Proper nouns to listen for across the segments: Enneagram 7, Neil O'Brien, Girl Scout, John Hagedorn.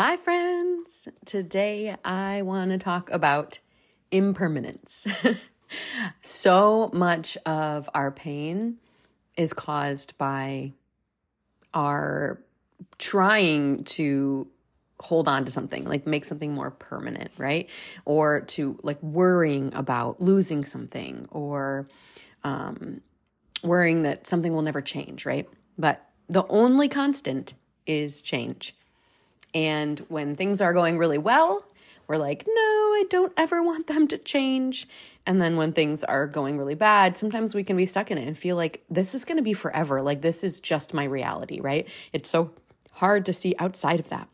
Hi friends! Today I want to talk about impermanence. So much of our pain is caused by our trying to hold on to something, like make something more permanent, right? Or to like worrying about losing something or worrying that something will never change, right? But the only constant is change. And when things are going really well, we're like, no, I don't ever want them to change. And then when things are going really bad, sometimes we can be stuck in it and feel like this is going to be forever. Like this is just my reality, right? It's so hard to see outside of that.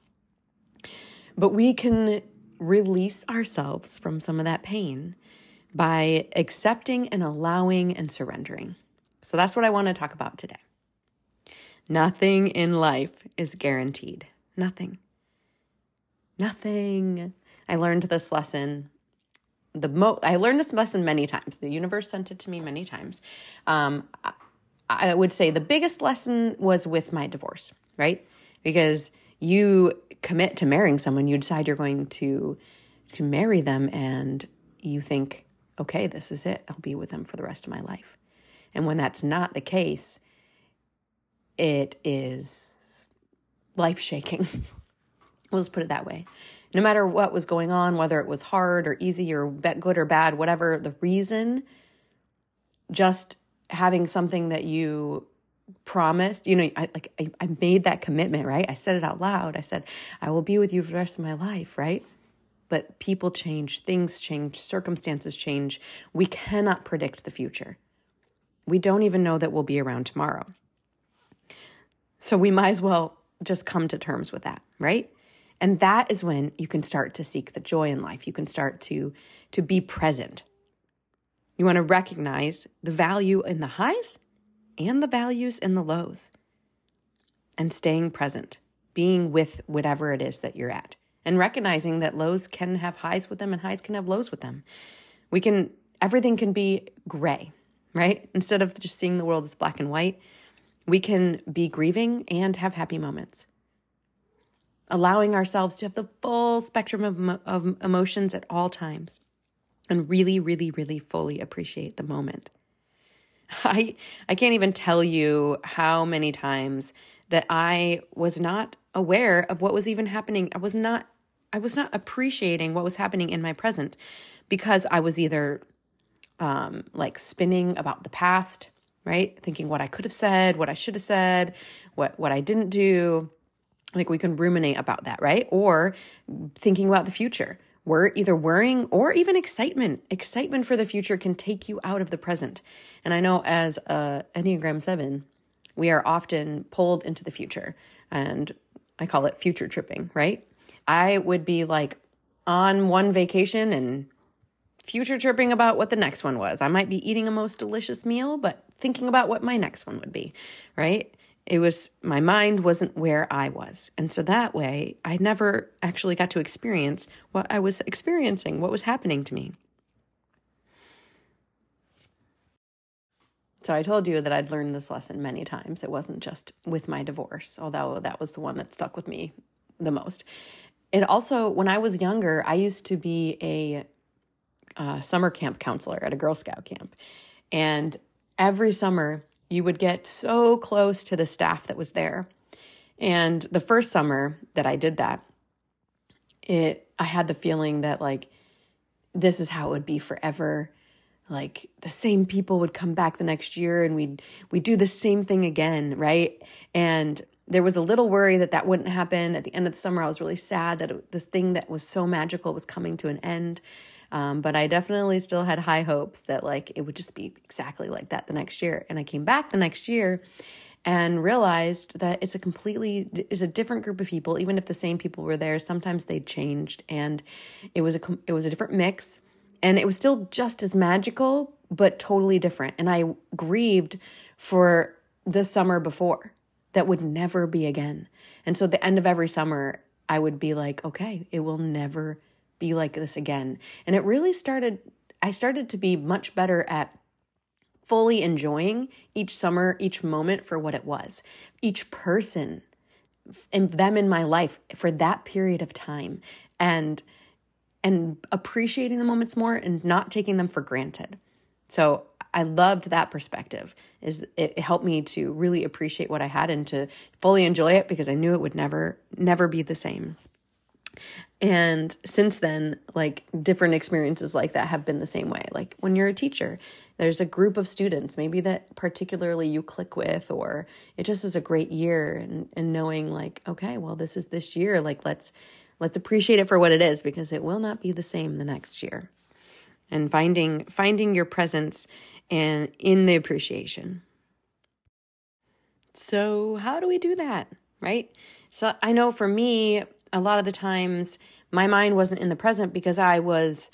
But we can release ourselves from some of that pain by accepting and allowing and surrendering. So that's what I want to talk about today. Nothing in life is guaranteed. Nothing. I learned this lesson. I learned this lesson many times. The universe sent it to me many times. I would say the biggest lesson was with my divorce, right? Because you commit to marrying someone, you decide you're going to marry them, and you think, okay, this is it. I'll be with them for the rest of my life. And when that's not the case, it is life-shaking. We'll just put it that way. No matter what was going on, whether it was hard or easy or good or bad, whatever the reason, just having something that you promised, you know, I made that commitment, right? I said it out loud. I said, I will be with you for the rest of my life, right? But people change, things change, circumstances change. We cannot predict the future. We don't even know that we'll be around tomorrow. So we might as well just come to terms with that, right? And that is when you can start to seek the joy in life. You can start to be present. You want to recognize the value in the highs and the values in the lows and staying present, being with whatever it is that you're at and recognizing that lows can have highs with them and highs can have lows with them. Everything can be gray, right? Instead of just seeing the world as black and white, we can be grieving and have happy moments. Allowing ourselves to have the full spectrum of emotions at all times and really, really, really fully appreciate the moment. I can't even tell you how many times that I was not aware of what was even happening. I was not appreciating what was happening in my present because I was either like spinning about the past, right? Thinking what I could have said, what I should have said, what I didn't do. Like we can ruminate about that, right? Or thinking about the future. We're either worrying or even excitement. Excitement for the future can take you out of the present. And I know as Enneagram 7, we are often pulled into the future. And I call it future tripping, right? I would be like on one vacation and future tripping about what the next one was. I might be eating a most delicious meal, but thinking about what my next one would be, right? It was, my mind wasn't where I was. And so that way, I never actually got to experience what I was experiencing, what was happening to me. So I told you that I'd learned this lesson many times. It wasn't just with my divorce, although that was the one that stuck with me the most. It also, when I was younger, I used to be a summer camp counselor at a Girl Scout camp. And every summer, you would get so close to the staff that was there. And the first summer that I did that, I had the feeling that like, this is how it would be forever. Like the same people would come back the next year and we'd do the same thing again, right? And there was a little worry that that wouldn't happen. At the end of the summer, I was really sad that this thing that was so magical was coming to an end. But I definitely still had high hopes that like it would just be exactly like that the next year. And I came back the next year and realized that it's a different group of people. Even if the same people were there, sometimes they changed and it was a different mix and it was still just as magical, but totally different. And I grieved for the summer before that would never be again. And so at the end of every summer, I would be like, okay, it will never be like this again. And it really I started to be much better at fully enjoying each summer, each moment for what it was, each person, them in my life for that period of time, and appreciating the moments more and not taking them for granted. So I loved that perspective. It helped me to really appreciate what I had and to fully enjoy it, because I knew it would never be the same. And since then, like, different experiences like that have been the same way. Like when you're a teacher, there's a group of students maybe that particularly you click with, or it just is a great year, and knowing like, okay, well, this is this year. Like, let's appreciate it for what it is, because it will not be the same the next year. And finding your presence and in the appreciation. So how do we do that, right? So I know for me, a lot of the times my mind wasn't in the present because I was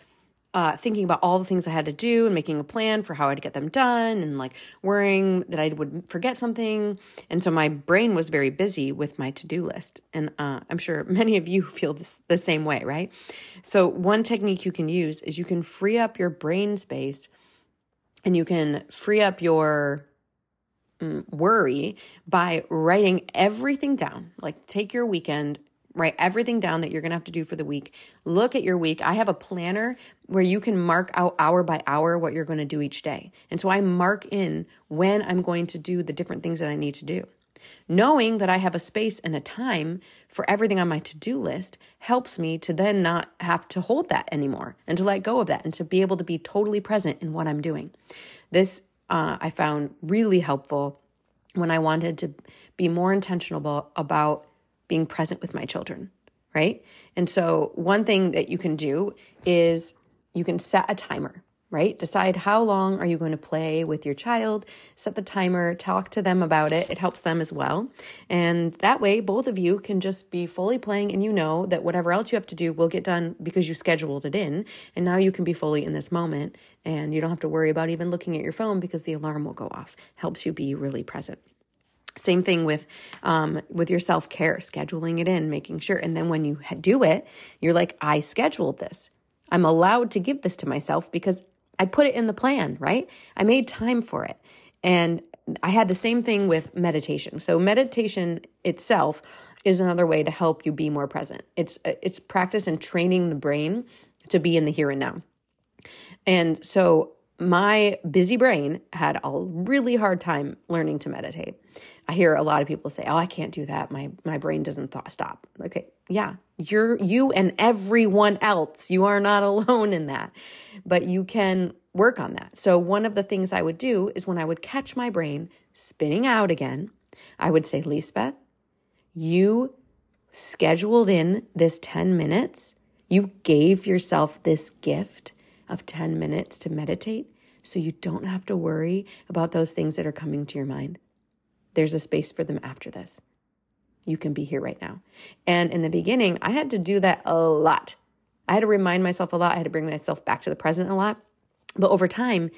thinking about all the things I had to do and making a plan for how I'd get them done, and like worrying that I would forget something. And so my brain was very busy with my to-do list. And I'm sure many of you feel the same way, right? So one technique you can use is you can free up your brain space, and you can free up your worry by writing everything down. Like, take your weekend, write everything down that you're going to have to do for the week. Look at your week. I have a planner where you can mark out hour by hour what you're going to do each day. And so I mark in when I'm going to do the different things that I need to do. Knowing that I have a space and a time for everything on my to-do list helps me to then not have to hold that anymore, and to let go of that, and to be able to be totally present in what I'm doing. This I found really helpful when I wanted to be more intentional about being present with my children, right? And so one thing that you can do is you can set a timer, right? Decide how long are you going to play with your child, set the timer, talk to them about it. It helps them as well. And that way, both of you can just be fully playing, and you know that whatever else you have to do will get done because you scheduled it in. And now you can be fully in this moment, and you don't have to worry about even looking at your phone because the alarm will go off. Helps you be really present. Same thing with your self-care, scheduling it in, making sure. And then when you do it, you're like, I scheduled this. I'm allowed to give this to myself because I put it in the plan, right? I made time for it. And I had the same thing with meditation. So meditation itself is another way to help you be more present. It's practice and training the brain to be in the here and now. And so my busy brain had a really hard time learning to meditate. I hear a lot of people say, oh, I can't do that. My brain doesn't stop. Okay, yeah, you and everyone else. You are not alone in that, but you can work on that. So one of the things I would do is when I would catch my brain spinning out again, I would say, Lisbeth, you scheduled in this 10 minutes. You gave yourself this gift of 10 minutes to meditate, so you don't have to worry about those things that are coming to your mind. There's a space for them after this. You can be here right now. And in the beginning, I had to do that a lot. I had to remind myself a lot. I had to bring myself back to the present a lot. But over time,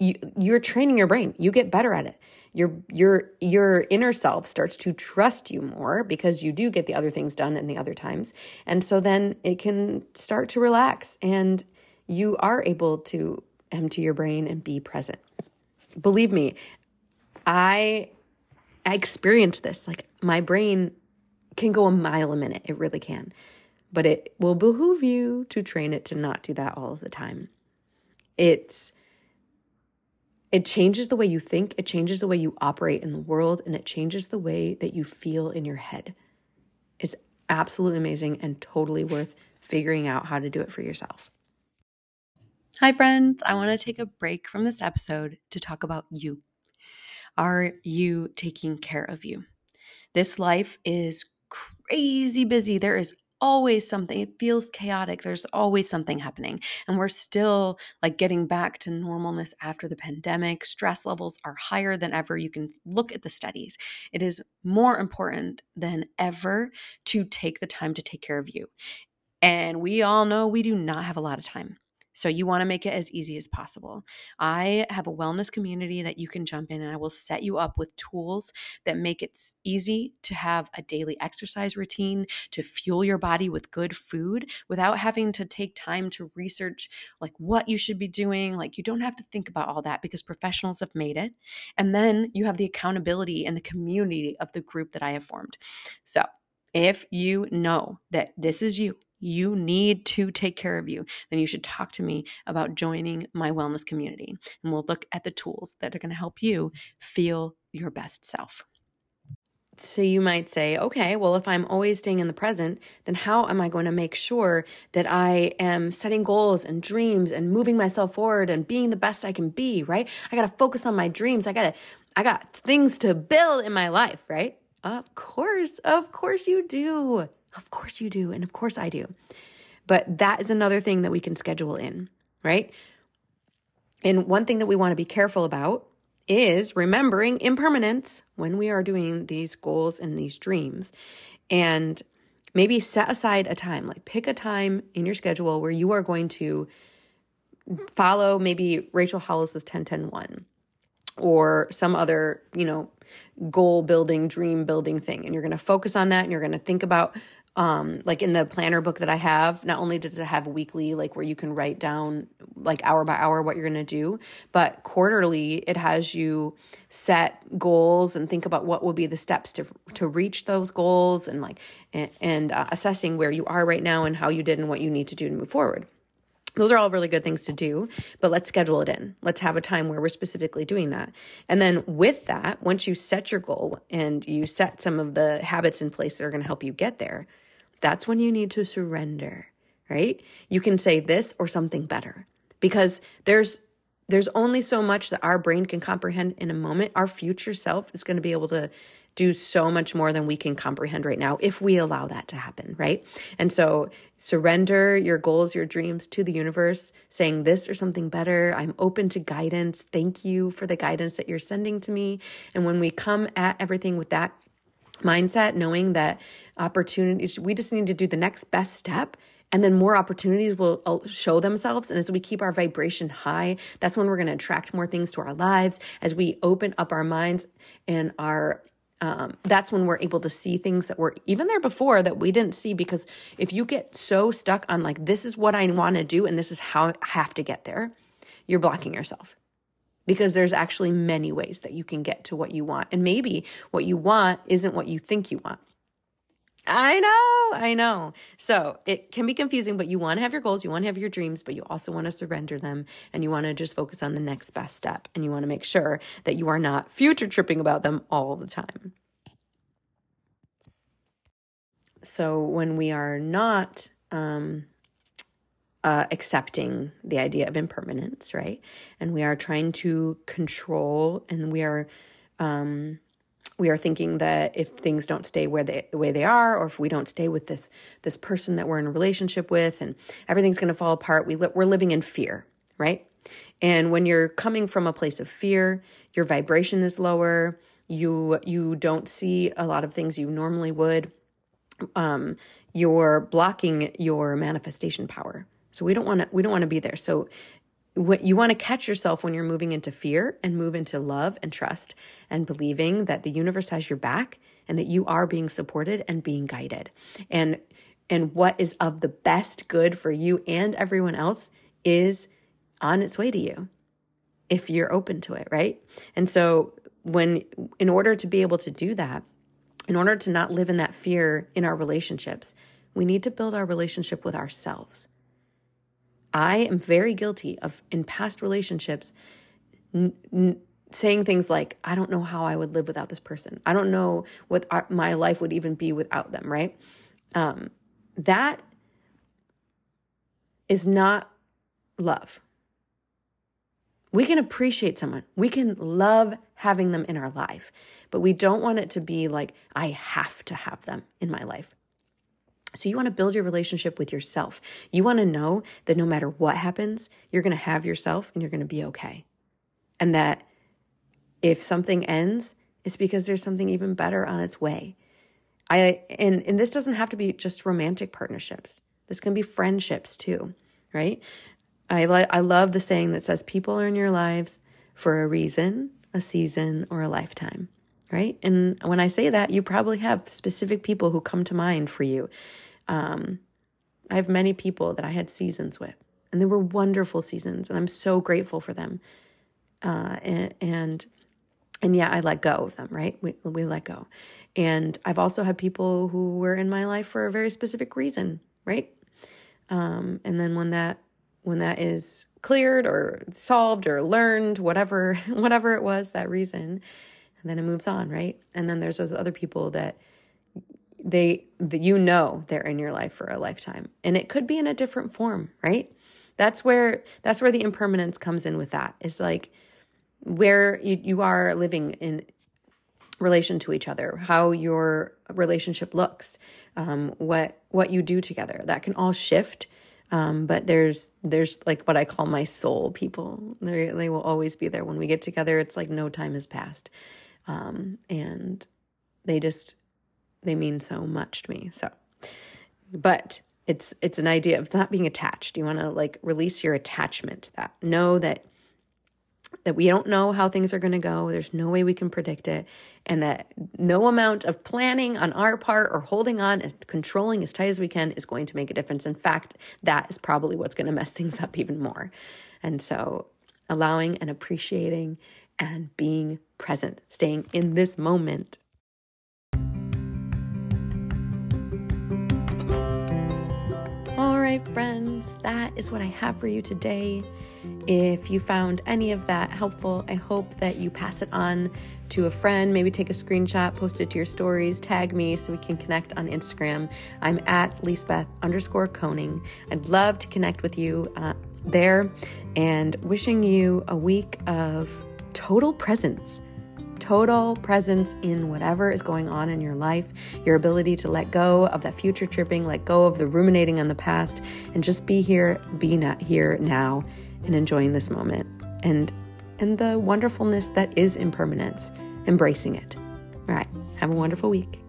you're training your brain. You get better at it. Your inner self starts to trust you more because you do get the other things done in the other times. And so then it can start to relax, and you are able to empty your brain and be present. Believe me, I experienced this. Like, my brain can go a mile a minute. It really can. But it will behoove you to train it to not do that all of the time. It changes the way you think. It changes the way you operate in the world. And it changes the way that you feel in your head. It's absolutely amazing and totally worth figuring out how to do it for yourself. Hi friends, I want to take a break from this episode to talk about you. Are you taking care of you? This life is crazy busy. There is always something. It feels chaotic. There's always something happening. And we're still like getting back to normalness after the pandemic. Stress levels are higher than ever. You can look at the studies. It is more important than ever to take the time to take care of you. And we all know we do not have a lot of time. So you want to make it as easy as possible. I have a wellness community that you can jump in, and I will set you up with tools that make it easy to have a daily exercise routine, to fuel your body with good food without having to take time to research like what you should be doing. Like, you don't have to think about all that because professionals have made it. And then you have the accountability and the community of the group that I have formed. So if you know that this is you, you need to take care of you, then you should talk to me about joining my wellness community. And we'll look at the tools that are going to help you feel your best self. So you might say, okay, well, if I'm always staying in the present, then how am I going to make sure that I am setting goals and dreams and moving myself forward and being the best I can be, right? I got to focus on my dreams. I got things to build in my life, right? Of course you do. Of course you do. And of course I do. But that is another thing that we can schedule in, right? And one thing that we want to be careful about is remembering impermanence when we are doing these goals and these dreams. And maybe set aside a time, like pick a time in your schedule where you are going to follow maybe Rachel Hollis's 10-10-1 or some other, goal building, dream building thing. And you're going to focus on that, and you're going to think about, like in the planner book that I have, not only does it have weekly, like where you can write down like hour by hour what you're going to do, but quarterly it has you set goals and think about what will be the steps to reach those goals, and assessing where you are right now and how you did and what you need to do to move forward. Those are all really good things to do, but let's schedule it in. Let's have a time where we're specifically doing that. And then with that, once you set your goal and you set some of the habits in place that are going to help you get there, that's when you need to surrender, right? You can say this or something better, because there's only so much that our brain can comprehend in a moment. Our future self is going to be able to do so much more than we can comprehend right now if we allow that to happen, right? And so surrender your goals, your dreams to the universe, saying this or something better. I'm open to guidance. Thank you for the guidance that you're sending to me. And when we come at everything with that mindset, knowing that opportunities, we just need to do the next best step, and then more opportunities will show themselves. And as we keep our vibration high, that's when we're going to attract more things to our lives. As we open up our minds and our that's when we're able to see things that were even there before that we didn't see. Because if you get so stuck on like, this is what I want to do and this is how I have to get there, you're blocking yourself, because there's actually many ways that you can get to what you want. And maybe what you want isn't what you think you want. I know. So it can be confusing, but you want to have your goals, you want to have your dreams, but you also want to surrender them, and you want to just focus on the next best step, and you want to make sure that you are not future tripping about them all the time. So when we are not accepting the idea of impermanence, right? And we are trying to control, and we are thinking that if things don't stay the way they are, or if we don't stay with this person that we're in a relationship with, and everything's going to fall apart, we're living in fear, right? And when you're coming from a place of fear, your vibration is lower. You don't see a lot of things you normally would. You're blocking your manifestation power. So we don't want to be there. So you want to catch yourself when you're moving into fear, and move into love and trust and believing that the universe has your back and that you are being supported and being guided. And what is of the best good for you and everyone else is on its way to you if you're open to it, right? And so in order to be able to do that, in order to not live in that fear in our relationships, we need to build our relationship with ourselves. I am very guilty of, in past relationships, saying things like, I don't know how I would live without this person. I don't know what my life would even be without them, right? That is not love. We can appreciate someone. We can love having them in our life, but we don't want it to be like, I have to have them in my life. So you want to build your relationship with yourself. You want to know that no matter what happens, you're going to have yourself and you're going to be okay. And that if something ends, it's because there's something even better on its way. And this doesn't have to be just romantic partnerships. This can be friendships too, right? I love the saying that says people are in your lives for a reason, a season, or a lifetime, right? And when I say that, you probably have specific people who come to mind for you. I have many people that I had seasons with, and they were wonderful seasons, and I'm so grateful for them. And yeah, I let go of them, right? We let go. And I've also had people who were in my life for a very specific reason, right? And then when that is cleared or solved or learned, whatever it was, that reason, and then it moves on, right? And then there's those other people that they're in your life for a lifetime, and it could be in a different form, right? That's where the impermanence comes in with that. It's like where you are living in relation to each other, how your relationship looks, what you do together. That can all shift. But there's like what I call my soul people. They will always be there. When we get together, it's like no time has passed. And they mean so much to me. So, but it's an idea of not being attached. You want to like release your attachment to that. Know that we don't know how things are going to go. There's no way we can predict it. And that no amount of planning on our part or holding on and controlling as tight as we can is going to make a difference. In fact, that is probably what's going to mess things up even more. And so allowing and appreciating and being present, staying in this moment. All right, friends, that is what I have for you today. If you found any of that helpful, I hope that you pass it on to a friend. Maybe take a screenshot, post it to your stories, tag me so we can connect on Instagram. I'm at @Lisbeth_Koning. I'd love to connect with you there, and wishing you a week of total presence in whatever is going on in your life, your ability to let go of that future tripping, let go of the ruminating on the past, and just be here, be not here now, and enjoying this moment and the wonderfulness that is impermanence, embracing it. All right, have a wonderful week.